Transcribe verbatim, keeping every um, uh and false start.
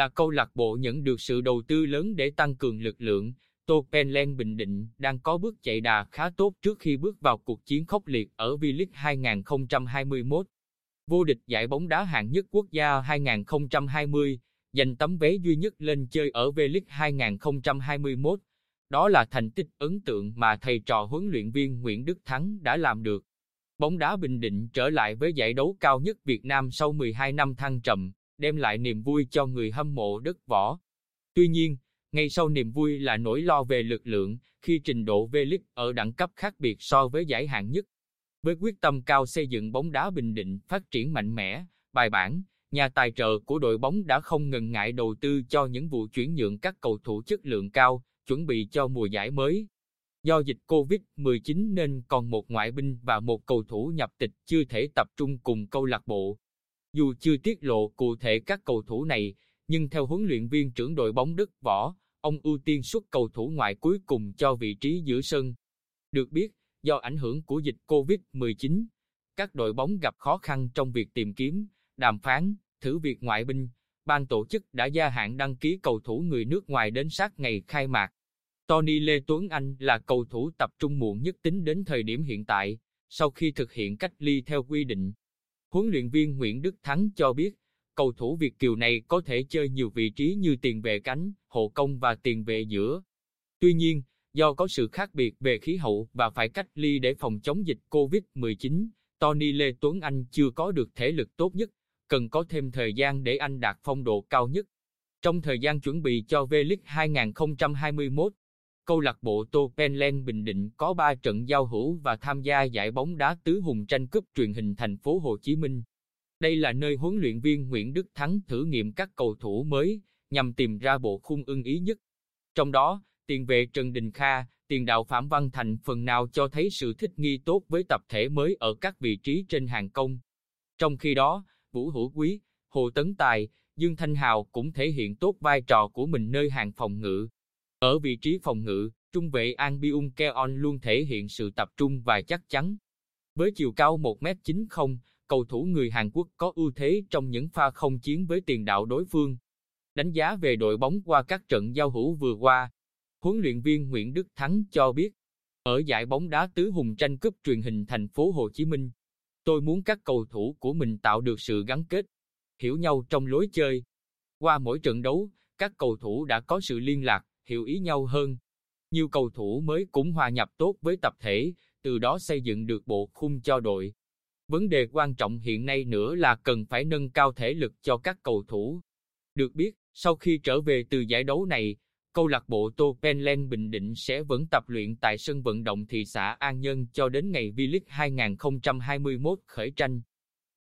là câu lạc bộ nhận được sự đầu tư lớn để tăng cường lực lượng, Topenland Bình Định đang có bước chạy đà khá tốt trước khi bước vào cuộc chiến khốc liệt ở V-League hai không hai mốt. Vô địch giải bóng đá hạng nhất quốc gia hai không hai không, giành tấm vé duy nhất lên chơi ở V-League hai không hai mốt. Đó là thành tích ấn tượng mà thầy trò huấn luyện viên Nguyễn Đức Thắng đã làm được. Bóng đá Bình Định trở lại với giải đấu cao nhất Việt Nam sau mười hai năm thăng trầm, đem lại niềm vui cho người hâm mộ đất Võ. Tuy nhiên, ngay sau niềm vui là nỗi lo về lực lượng khi trình độ V-League ở đẳng cấp khác biệt so với giải hạng nhất. Với quyết tâm cao xây dựng bóng đá Bình Định phát triển mạnh mẽ, bài bản, nhà tài trợ của đội bóng đã không ngần ngại đầu tư cho những vụ chuyển nhượng các cầu thủ chất lượng cao, chuẩn bị cho mùa giải mới. Do dịch Covid mười chín nên còn một ngoại binh và một cầu thủ nhập tịch chưa thể tập trung cùng câu lạc bộ. Dù chưa tiết lộ cụ thể các cầu thủ này, nhưng theo huấn luyện viên trưởng đội bóng Đức Võ, ông ưu tiên xuất cầu thủ ngoại cuối cùng cho vị trí giữa sân. Được biết, do ảnh hưởng của dịch Covid mười chín, các đội bóng gặp khó khăn trong việc tìm kiếm, đàm phán, thử việc ngoại binh. Ban tổ chức đã gia hạn đăng ký cầu thủ người nước ngoài đến sát ngày khai mạc. Tony Lê Tuấn Anh là cầu thủ tập trung muộn nhất tính đến thời điểm hiện tại, sau khi thực hiện cách ly theo quy định. Huấn luyện viên Nguyễn Đức Thắng cho biết, cầu thủ Việt kiều này có thể chơi nhiều vị trí như tiền vệ cánh, hậu công và tiền vệ giữa. Tuy nhiên, do có sự khác biệt về khí hậu và phải cách ly để phòng chống dịch Covid mười chín, Tony Lê Tuấn Anh chưa có được thể lực tốt nhất, cần có thêm thời gian để anh đạt phong độ cao nhất. Trong thời gian chuẩn bị cho V-League hai không hai mốt, câu lạc bộ Topenland Bình Định có ba trận giao hữu và tham gia giải bóng đá tứ hùng tranh cúp truyền hình thành phố Hồ Chí Minh. Đây là nơi huấn luyện viên Nguyễn Đức Thắng thử nghiệm các cầu thủ mới nhằm tìm ra bộ khung ưng ý nhất. Trong đó, tiền vệ Trần Đình Kha, tiền đạo Phạm Văn Thành phần nào cho thấy sự thích nghi tốt với tập thể mới ở các vị trí trên hàng công. Trong khi đó, Vũ Hữu Quý, Hồ Tấn Tài, Dương Thanh Hào cũng thể hiện tốt vai trò của mình nơi hàng phòng ngự. Ở vị trí phòng ngự, trung vệ An Biung Keon luôn thể hiện sự tập trung và chắc chắn. Với chiều cao một mét chín mươi, cầu thủ người Hàn Quốc có ưu thế trong những pha không chiến với tiền đạo đối phương. Đánh giá về đội bóng qua các trận giao hữu vừa qua, huấn luyện viên Nguyễn Đức Thắng cho biết, ở giải bóng đá tứ hùng tranh cúp truyền hình thành phố Hồ Chí Minh, tôi muốn các cầu thủ của mình tạo được sự gắn kết, hiểu nhau trong lối chơi. Qua mỗi trận đấu, các cầu thủ đã có sự liên lạc, hiểu ý nhau hơn. Nhiều cầu thủ mới cũng hòa nhập tốt với tập thể, từ đó xây dựng được bộ khung cho đội. Vấn đề quan trọng hiện nay nữa là cần phải nâng cao thể lực cho các cầu thủ. Được biết, sau khi trở về từ giải đấu này, câu lạc bộ Topenland Bình Định sẽ vẫn tập luyện tại sân vận động thị xã An Nhơn cho đến ngày V-League hai không hai mốt khởi tranh.